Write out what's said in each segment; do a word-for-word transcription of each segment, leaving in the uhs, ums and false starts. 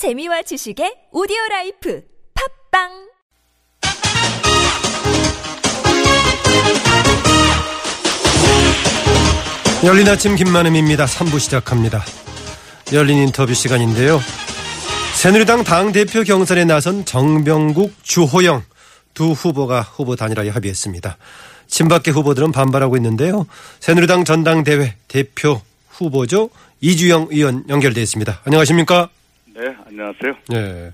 재미와 지식의 오디오라이프 팝빵 열린 아침 김만음입니다. 삼 부 시작합니다. 열린 인터뷰 시간인데요. 새누리당 당대표 경선에 나선 정병국, 주호영 두 후보가 후보 단일화에 합의했습니다. 친박계 후보들은 반발하고 있는데요. 새누리당 전당대회 대표 후보죠. 이주영 의원 연결되어 있습니다. 안녕하십니까? 네, 안녕하세요. 네.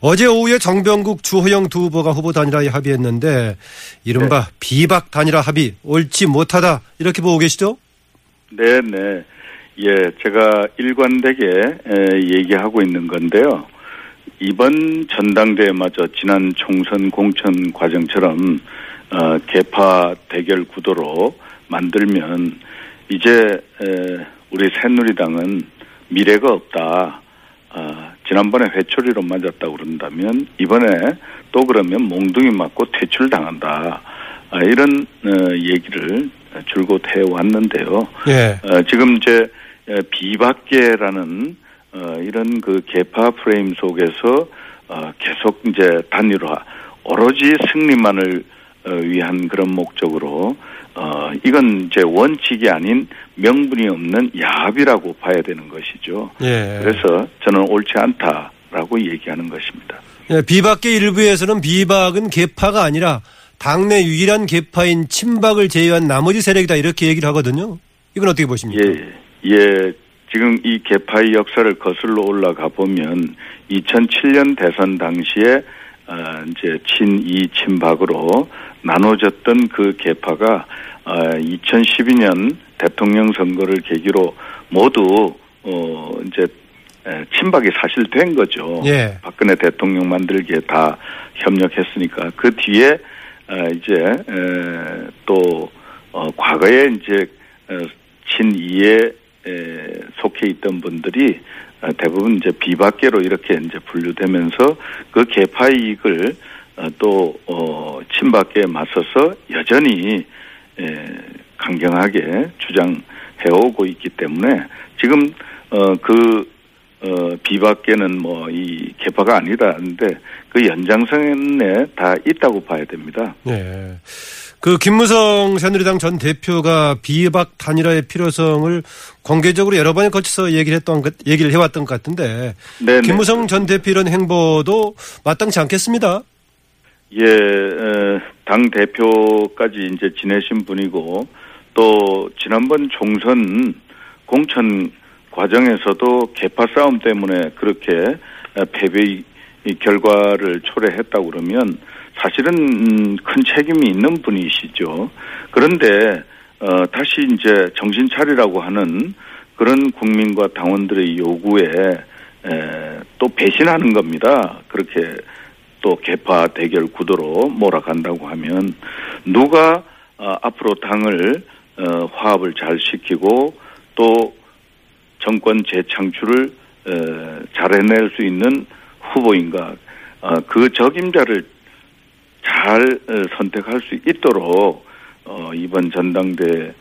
어제 오후에 정병국, 주호영 두 후보가 후보 단일화에 합의했는데 이른바 네. 비박 단일화 합의 옳지 못하다 이렇게 보고 계시죠? 네네. 예, 제가 일관되게 얘기하고 있는 건데요. 이번 전당대회마저 지난 총선 공천 과정처럼 어, 개파 대결 구도로 만들면 이제 에, 우리 새누리당은 미래가 없다. 어, 지난번에 회초리로 맞았다고 그런다면 이번에 또 그러면 몽둥이 맞고 퇴출당한다. 어, 이런 어, 얘기를 줄곧 해왔는데요. 예. 어, 지금 이제 비박계라는 어, 이런 그 개파 프레임 속에서 어, 계속 이제 단일화, 오로지 승리만을 위한 그런 목적으로 어, 이건 이제 원칙이 아닌 명분이 없는 야합이라고 봐야 되는 것이죠. 예. 그래서 저는 옳지 않다라고 얘기하는 것입니다. 예, 비박계 일부에서는 비박은 개파가 아니라 당내 유일한 개파인 친박을 제외한 나머지 세력이다 이렇게 얘기를 하거든요. 이건 어떻게 보십니까? 예, 예. 지금 이 개파의 역사를 거슬러 올라가 보면 이천칠 년 대선 당시에 어, 이제 친이 친박으로 나눠졌던 그 개파가 어, 이천십이 년 대통령 선거를 계기로 모두 어, 이제 친박이 사실 된 거죠. 예. 박근혜 대통령 만들기에 다 협력했으니까 그 뒤에 어, 이제 에, 또 어, 과거에 이제 어, 친이에 에, 속해 있던 분들이 대부분 이제 비박계로 이렇게 이제 분류되면서 그 개파 이익을 또 어, 친박계에 맞서서 여전히 에, 강경하게 주장해오고 있기 때문에 지금 어, 그 어, 비박계는 뭐 이 개파가 아니라는데 그 연장선에 다 있다고 봐야 됩니다. 네. 그 김무성 새누리당 전 대표가 비박 단일화의 필요성을 공개적으로 여러 번에 걸쳐서 얘기를 했던 얘기를 해왔던 것 같은데 네네. 김무성 전 대표 이런 행보도 마땅치 않겠습니다. 예, 당 대표까지 이제 지내신 분이고 또 지난번 총선 공천 과정에서도 개파 싸움 때문에 그렇게 패배 결과를 초래했다고 그러면. 사실은 큰 책임이 있는 분이시죠. 그런데 어, 다시 이제 정신 차리라고 하는 그런 국민과 당원들의 요구에 에, 또 배신하는 겁니다. 그렇게 또 개파 대결 구도로 몰아간다고 하면 누가 어, 앞으로 당을 어, 화합을 잘 시키고 또 정권 재창출을 에, 잘 해낼 수 있는 후보인가 어, 그 적임자를 잘 선택할 수 있도록 이번 전당대회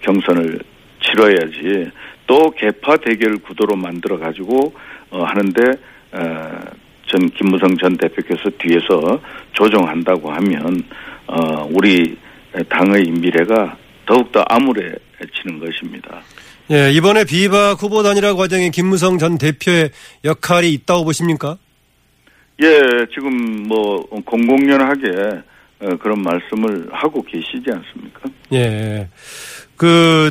경선을 치러야지 또 개파 대결 구도로 만들어가지고 하는데 전 김무성 전 대표께서 뒤에서 조정한다고 하면 우리 당의 미래가 더욱더 암울해지는 것입니다. 예, 이번에 비박 후보 단일화 과정에 김무성 전 대표의 역할이 있다고 보십니까? 예, 지금 뭐 공공연하게 그런 말씀을 하고 계시지 않습니까? 예, 그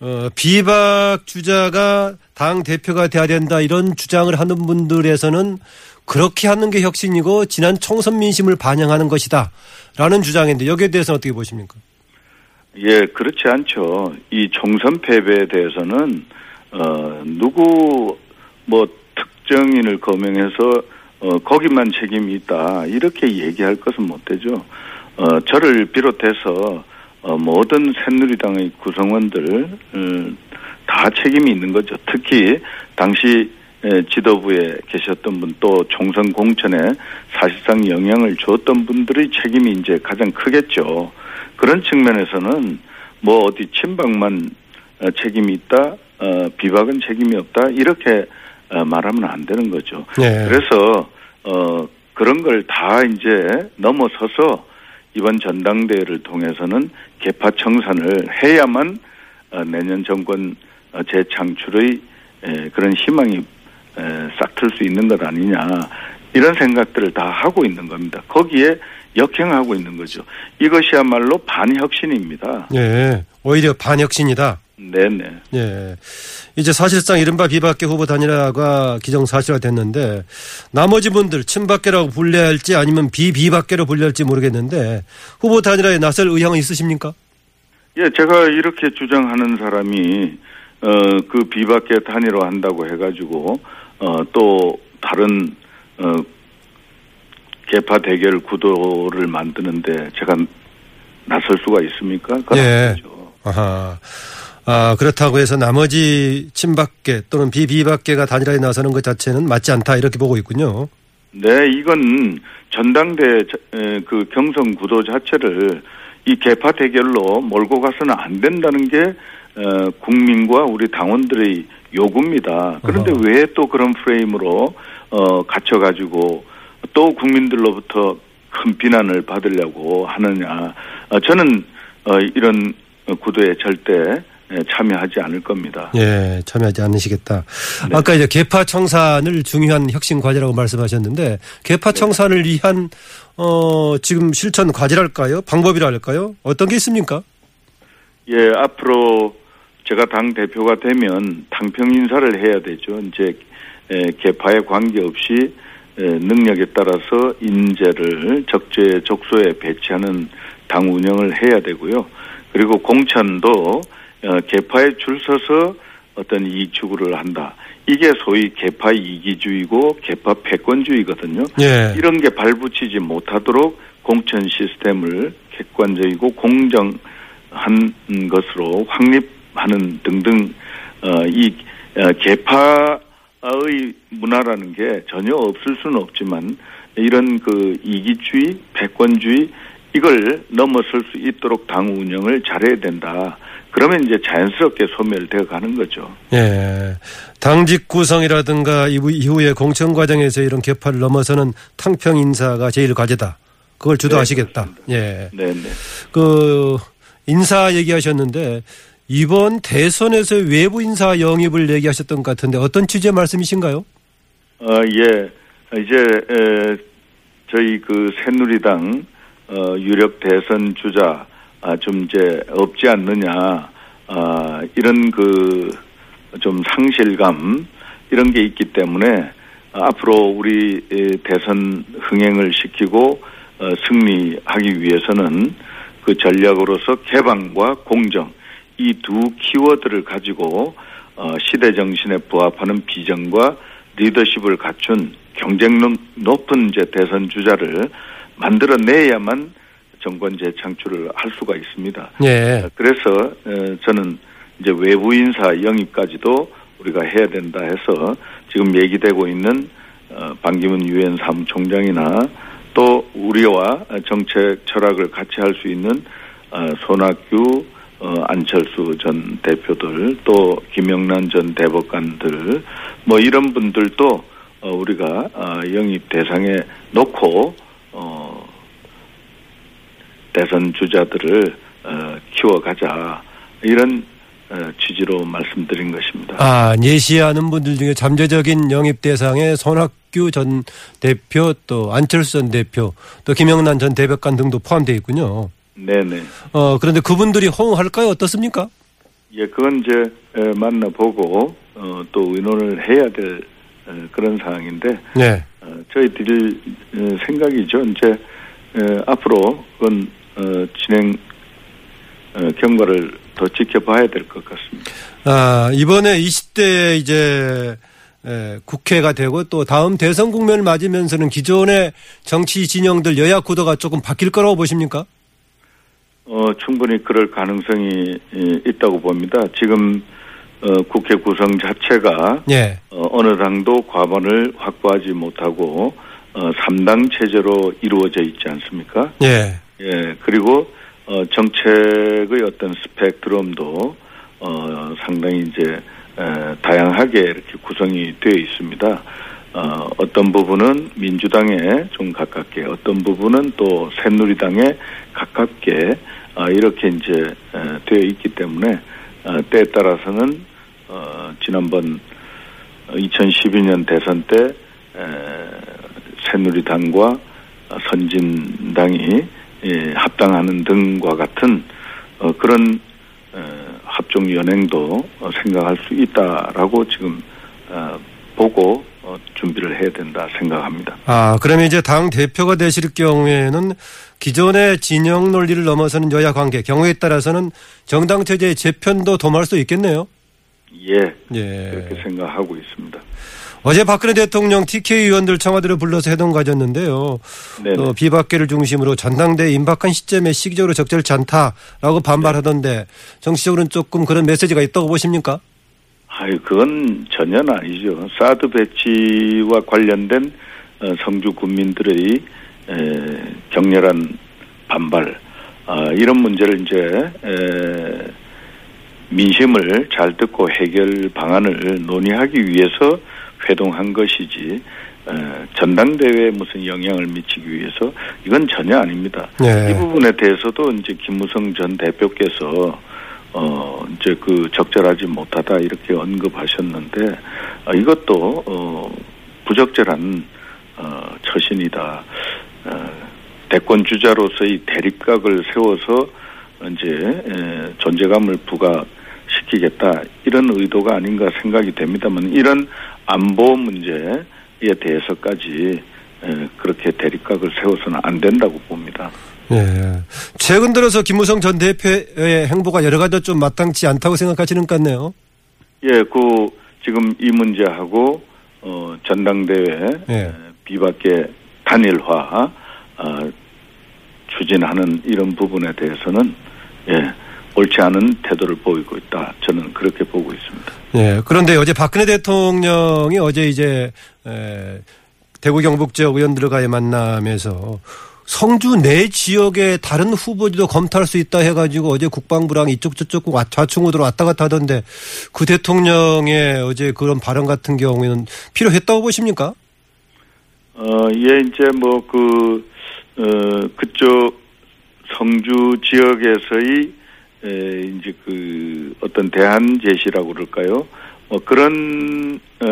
어, 비박 주자가 당 대표가 돼야 된다 이런 주장을 하는 분들에서는 그렇게 하는 게 혁신이고 지난 총선 민심을 반영하는 것이다라는 주장인데 여기에 대해서는 어떻게 보십니까? 예, 그렇지 않죠. 이 총선 패배에 대해서는 어, 누구 뭐 특정인을 거명해서 어, 거기만 책임이 있다. 이렇게 얘기할 것은 못되죠. 어, 저를 비롯해서, 어, 모든 새누리당의 구성원들, 음, 다 책임이 있는 거죠. 특히, 당시 에, 지도부에 계셨던 분, 또 총선 공천에 사실상 영향을 줬던 분들의 책임이 이제 가장 크겠죠. 그런 측면에서는, 뭐, 어디 친박만 어, 책임이 있다, 어, 비박은 책임이 없다, 이렇게 말하면 안 되는 거죠. 네. 그래서 어, 그런 걸 다 이제 넘어서서 이번 전당대회를 통해서는 계파 청산을 해야만 내년 정권 재창출의 그런 희망이 싹 틀 수 있는 것 아니냐, 이런 생각들을 다 하고 있는 겁니다. 거기에 역행하고 있는 거죠. 이것이야말로 반혁신입니다. 네, 오히려 반혁신이다. 네네. 네. 이제 사실상 이른바 비박계 후보 단일화가 기정사실화됐는데 나머지 분들 친박계라고 불려야 할지 아니면 비비박계로 불려야 할지 모르겠는데 후보 단일화에 나설 의향은 있으십니까? 예, 제가 이렇게 주장하는 사람이 어, 그 비박계 단일화 한다고 해가지고 어, 또 다른 어, 계파 대결 구도를 만드는데 제가 나설 수가 있습니까? 그건 예. 아니죠. 아하. 아, 그렇다고 해서 나머지 친박계 또는 비비박계가 단일화에 나서는 것 자체는 맞지 않다, 이렇게 보고 있군요. 네, 이건 전당대회 그 경선 구도 자체를 이 계파 대결로 몰고 가서는 안 된다는 게 국민과 우리 당원들의 요구입니다. 그런데 왜 또 그런 프레임으로 어, 갇혀가지고 또 국민들로부터 큰 비난을 받으려고 하느냐. 저는 이런 구도에 절대 참여하지 않을 겁니다. 예, 참여하지 않으시겠다. 네. 아까 이제 계파 청산을 중요한 혁신 과제라고 말씀하셨는데 계파 청산을 네. 위한 어, 지금 실천 과제랄까요? 방법이랄까요? 어떤 게 있습니까? 예, 앞으로 제가 당 대표가 되면 당평 인사를 해야 되죠. 이제 계파에 관계없이 능력에 따라서 인재를 적재적소에 배치하는 당 운영을 해야 되고요. 그리고 공천도 계파에 줄 서서 어떤 이익 추구를 한다. 이게 소위 계파 이기주의고 계파 패권주의거든요. 예. 이런 게 발붙이지 못하도록 공천 시스템을 객관적이고 공정한 것으로 확립하는 등등, 이 계파의 문화라는 게 전혀 없을 수는 없지만 이런 그 이기주의, 패권주의, 이걸 넘어설 수 있도록 당 운영을 잘해야 된다. 그러면 이제 자연스럽게 소멸되어 가는 거죠. 예. 당직 구성이라든가 이후에 공천 과정에서 이런 계파를 넘어서는 탕평 인사가 제일 과제다. 그걸 주도하시겠다. 네, 예. 네, 네. 그 인사 얘기하셨는데 이번 대선에서 외부 인사 영입을 얘기하셨던 것 같은데 어떤 취지의 말씀이신가요? 어, 예. 이제 에, 저희 그 새누리당 어, 유력 대선 주자 아, 좀 이제 없지 않느냐, 아, 이런 그 좀 상실감 이런 게 있기 때문에 앞으로 우리 대선 흥행을 시키고 어, 승리하기 위해서는 그 전략으로서 개방과 공정 이 두 키워드를 가지고 어, 시대 정신에 부합하는 비전과 리더십을 갖춘 경쟁력 높은 이제 대선 주자를 만들어내야만 정권 재창출을 할 수가 있습니다. 예. 그래서 저는 이제 외부 인사 영입까지도 우리가 해야 된다 해서 지금 얘기되고 있는 반기문 유엔 사무총장이나 또 우리와 정책 철학을 같이 할 수 있는 손학규, 안철수 전 대표들, 또 김영란 전 대법관들, 뭐 이런 분들도 우리가 영입 대상에 놓고 어, 대선 주자들을 어, 키워가자, 이런 어, 취지로 말씀드린 것입니다. 아, 예시하는 분들 중에 잠재적인 영입 대상에 손학규 전 대표, 또 안철수 전 대표, 또 김영란 전 대법관 등도 포함되어 있군요. 네네. 어, 그런데 그분들이 호응할까요? 어떻습니까? 예, 그건 이제 만나보고 어, 또 의논을 해야 될 그런 상황인데. 네. 저희들 생각이죠. 이제 앞으로 그건 진행 결과를 더 지켜봐야 될 것 같습니다. 아, 이번에 이십 대 이제 국회가 되고 또 다음 대선 국면을 맞으면서는 기존의 정치 진영들 여야 구도가 조금 바뀔 거라고 보십니까? 어, 충분히 그럴 가능성이 있다고 봅니다. 지금 어, 국회 구성 자체가 예. 어, 어느 당도 과반을 확보하지 못하고 어, 삼 당 체제로 이루어져 있지 않습니까? 예. 예. 그리고 어, 정책의 어떤 스펙트럼도 어, 상당히 이제 다양하게 이렇게 구성이 되어 있습니다. 어, 어떤 부분은 민주당에 좀 가깝게, 어떤 부분은 또 새누리당에 가깝게 어, 이렇게 이제 어, 되어 있기 때문에 어, 때에 따라서는 어, 지난번 이천십이 년 대선 때 에, 새누리당과 선진당이 예, 합당하는 등과 같은 어, 그런 어, 합종 연행도 어, 생각할 수 있다라고 지금 어, 보고 어, 준비를 해야 된다 생각합니다. 아, 그러면 이제 당 대표가 되실 경우에는 기존의 진영 논리를 넘어서는 여야 관계, 경우에 따라서는 정당 체제의 재편도 도모할 수 있겠네요. 예, 예. 그렇게 생각하고 있습니다. 어제 박근혜 대통령 티케이 의원들 청와대로 불러서 회동 가졌는데요. 어, 비박계를 중심으로 전당대회 임박한 시점에 시기적으로 적절치 않다라고 반발하던데 정치적으로는 조금 그런 메시지가 있다고 보십니까? 아유, 그건 전혀 아니죠. 사드 배치와 관련된 성주 국민들의 격렬한 반발, 이런 문제를 이제 민심을 잘 듣고 해결 방안을 논의하기 위해서 회동한 것이지 전당대회에 무슨 영향을 미치기 위해서 이건 전혀 아닙니다. 네. 이 부분에 대해서도 이제 김무성 전 대표께서 어 이제 그 적절하지 못하다 이렇게 언급하셨는데 어, 이것도 어, 부적절한 어, 처신이다. 어, 대권 주자로서의 대립각을 세워서 이제 에, 존재감을 부각시키겠다 이런 의도가 아닌가 생각이 됩니다만 이런 안보 문제에 대해서까지 에, 그렇게 대립각을 세워서는 안 된다고 봅니다. 예. 최근 들어서 김무성 전 대표의 행보가 여러 가지 좀 마땅치 않다고 생각하시는 것 같네요. 예, 그 지금 이 문제하고 어, 전당대회 예. 비박계 단일화 어, 추진하는 이런 부분에 대해서는 예, 옳지 않은 태도를 보이고 있다. 저는 그렇게 보고 있습니다. 예. 그런데 어제 박근혜 대통령이 어제 이제 에, 대구 경북 지역 의원들과의 만남에서 성주 내 지역의 다른 후보지도 검토할 수 있다 해가지고 어제 국방부랑 이쪽 저쪽 좌충우돌 왔다 갔다 하던데 그 대통령의 어제 그런 발언 같은 경우에는 필요했다고 보십니까? 어, 예, 이제 뭐 그, 어, 그쪽 성주 지역에서의 에, 이제 그 어떤 대안 제시라고 그럴까요? 뭐 그런 어,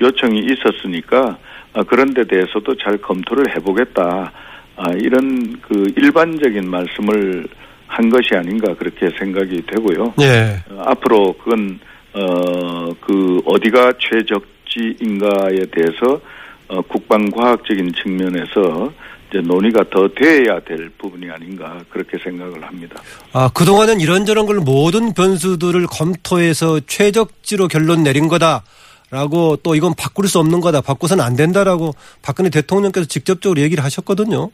요청이 있었으니까 아, 그런 데 대해서도 잘 검토를 해보겠다. 아, 이런 그 일반적인 말씀을 한 것이 아닌가 그렇게 생각이 되고요. 예. 어, 앞으로 그건 어, 그 어디가 최적지인가에 대해서 어, 국방과학적인 측면에서 이제 논의가 더 돼야 될 부분이 아닌가 그렇게 생각을 합니다. 아, 그동안은 이런저런 걸 모든 변수들을 검토해서 최적지로 결론 내린 거다. 라고 또 이건 바꿀 수 없는 거다. 바꿔서는 안 된다라고 박근혜 대통령께서 직접적으로 얘기를 하셨거든요.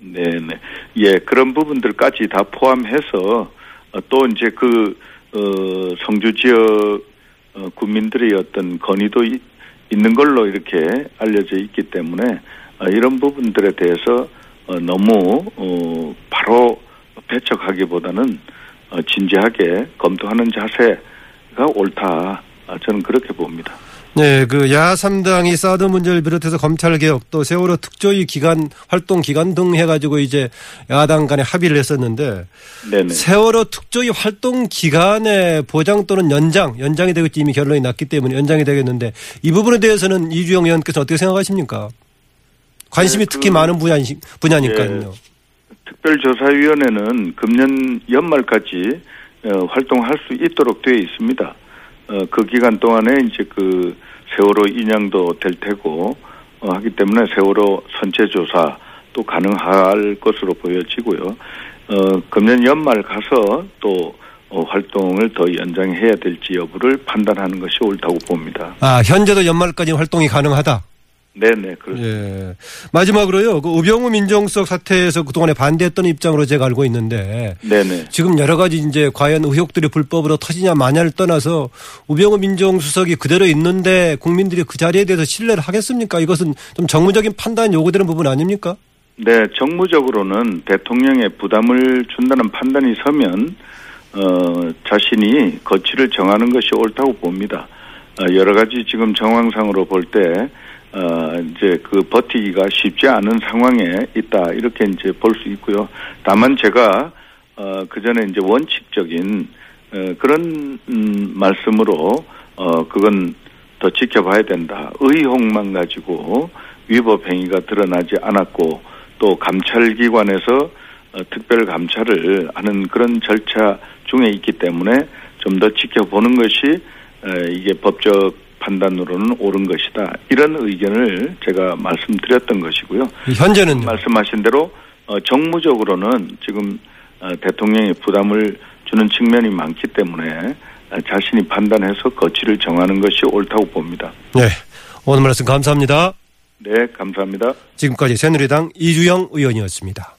네네. 예, 그런 부분들까지 다 포함해서 또 이제 그 어, 성주 지역 어, 국민들의 어떤 건의도 이, 있는 걸로 이렇게 알려져 있기 때문에 어, 이런 부분들에 대해서 어, 너무 어, 바로 배척하기보다는 어, 진지하게 검토하는 자세가 옳다. 아, 저는 그렇게 봅니다. 네, 그 야하 삼 당이 사드 문제를 비롯해서 검찰개혁 또 세월호 특조위 기간 활동 기간 등 해가지고 이제 야당 간에 합의를 했었는데 네네. 세월호 특조위 활동 기간의 보장 또는 연장, 연장이 되겠지 이미 결론이 났기 때문에 연장이 되겠는데 이 부분에 대해서는 이주영 의원께서 어떻게 생각하십니까? 관심이 네, 그, 특히 많은 분야니, 분야니까요. 예, 특별조사위원회는 금년 연말까지 어, 활동할 수 있도록 되어 있습니다. 어, 그 기간 동안에 이제 그 세월호 인양도 될 테고, 어, 하기 때문에 세월호 선체조사 또 가능할 것으로 보여지고요. 어, 금년 연말 가서 또 어, 활동을 더 연장해야 될지 여부를 판단하는 것이 옳다고 봅니다. 아, 현재도 연말까지 활동이 가능하다? 네네, 그렇습니다. 예. 마지막으로요, 그 우병우 민정수석 사태에서 그동안에 반대했던 입장으로 제가 알고 있는데. 네네. 지금 여러 가지 이제 과연 의혹들이 불법으로 터지냐 마냐를 떠나서 우병우 민정수석이 그대로 있는데 국민들이 그 자리에 대해서 신뢰를 하겠습니까? 이것은 좀 정무적인 판단이 요구되는 부분 아닙니까? 네, 정무적으로는 대통령의 부담을 준다는 판단이 서면 어, 자신이 거취를 정하는 것이 옳다고 봅니다. 어, 여러 가지 지금 정황상으로 볼 때 어, 이제 그 버티기가 쉽지 않은 상황에 있다, 이렇게 이제 볼 수 있고요. 다만 제가 어, 그 전에 이제 원칙적인 어, 그런 음, 말씀으로 어, 그건 더 지켜봐야 된다. 의혹만 가지고 위법 행위가 드러나지 않았고 또 감찰기관에서 어, 특별 감찰을 하는 그런 절차 중에 있기 때문에 좀 더 지켜보는 것이 에, 이게 법적 판단으로는 옳은 것이다. 이런 의견을 제가 말씀드렸던 것이고요. 현재는요? 말씀하신 대로 어, 정무적으로는 지금 어, 대통령이 부담을 주는 측면이 많기 때문에 어, 자신이 판단해서 거취를 정하는 것이 옳다고 봅니다. 네, 오늘 말씀 감사합니다. 네, 감사합니다. 지금까지 새누리당 이주영 의원이었습니다.